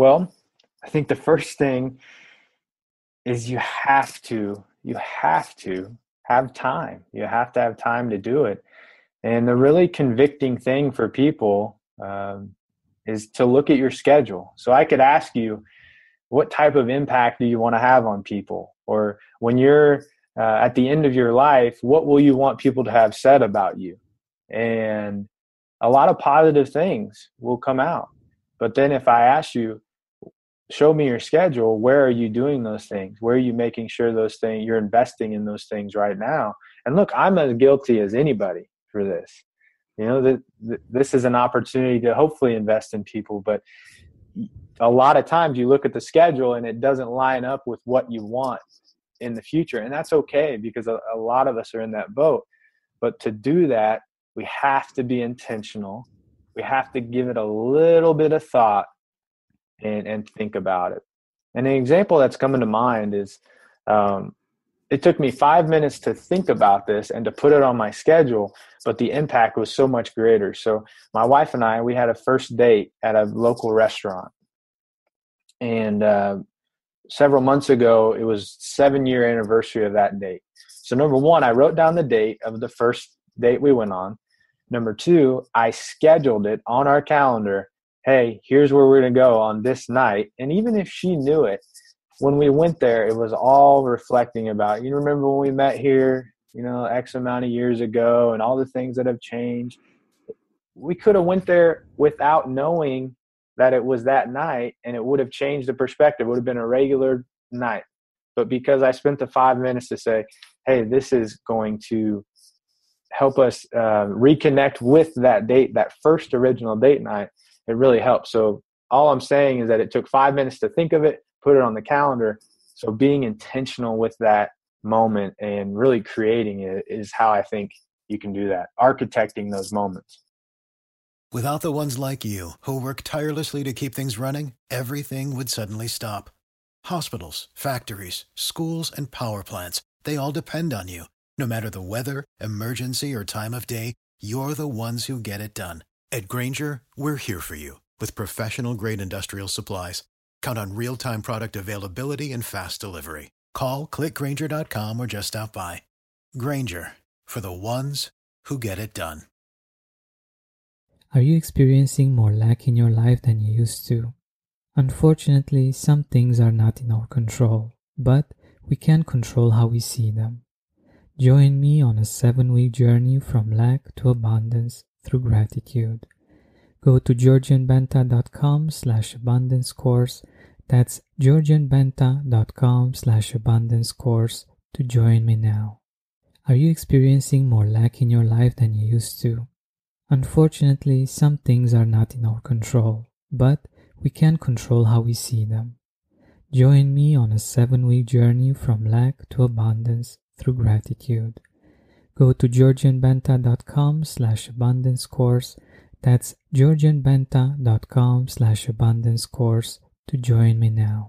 Well, I think the first thing is you have to have time. You have to have time to do it. And the really convicting thing for people is to look at your schedule. So I could ask you, what type of impact do you want to have on people? Or when you're at the end of your life, what will you want people to have said about you? And a lot of positive things will come out. But then if I ask you, show me your schedule, where are you doing those things? Where are you making sure those things, you're investing in those things right now? And look, I'm as guilty as anybody for this. You know, this is an opportunity to hopefully invest in people, but a lot of times you look at the schedule and it doesn't line up with what you want in the future. And that's okay, because a lot of us are in that boat. But to do that, we have to be intentional. We have to give it a little bit of thought and think about it. And an example that's coming to mind is it took me 5 minutes to think about this and to put it on my schedule, but the impact was so much greater. So my wife and I, we had a first date at a local restaurant. And several months ago, it was 7-year anniversary of that date. So number one, I wrote down the date of the first date we went on. Number two, I scheduled it on our calendar. Hey, here's where we're going to go on this night. And even if she knew it, when we went there, it was all reflecting about, you remember when we met here, you know, X amount of years ago and all the things that have changed. We could have went there without knowing that it was that night, and it would have changed the perspective. It would have been a regular night. But because I spent the 5 minutes to say, hey, this is going to help us reconnect with that date, that first original date night, it really helped. So all I'm saying is that it took 5 minutes to think of it, put it on the calendar. So being intentional with that moment and really creating it is how I think you can do that, architecting those moments. Without the ones like you who work tirelessly to keep things running, everything would suddenly stop. Hospitals, factories, schools, and power plants, they all depend on you. No matter the weather, emergency, or time of day, you're the ones who get it done. At Grainger, we're here for you with professional-grade industrial supplies. Count on real-time product availability and fast delivery. Call, clickgrainger.com, or just stop by. Grainger, for the ones who get it done. Are you experiencing more lack in your life than you used to? Unfortunately, some things are not in our control, but we can control how we see them. Join me on a 7-week journey from lack to abundance through gratitude. Go to georgianbenta.com/abundance course. That's georgianbenta.com/abundance course to join me now. Are you experiencing more lack in your life than you used to? Unfortunately, some things are not in our control, but we can control how we see them. Join me on a 7-week journey from lack to abundance through gratitude. Go to georgianbenta.com/abundance course. That's georgianbenta.com/abundance course to join me now.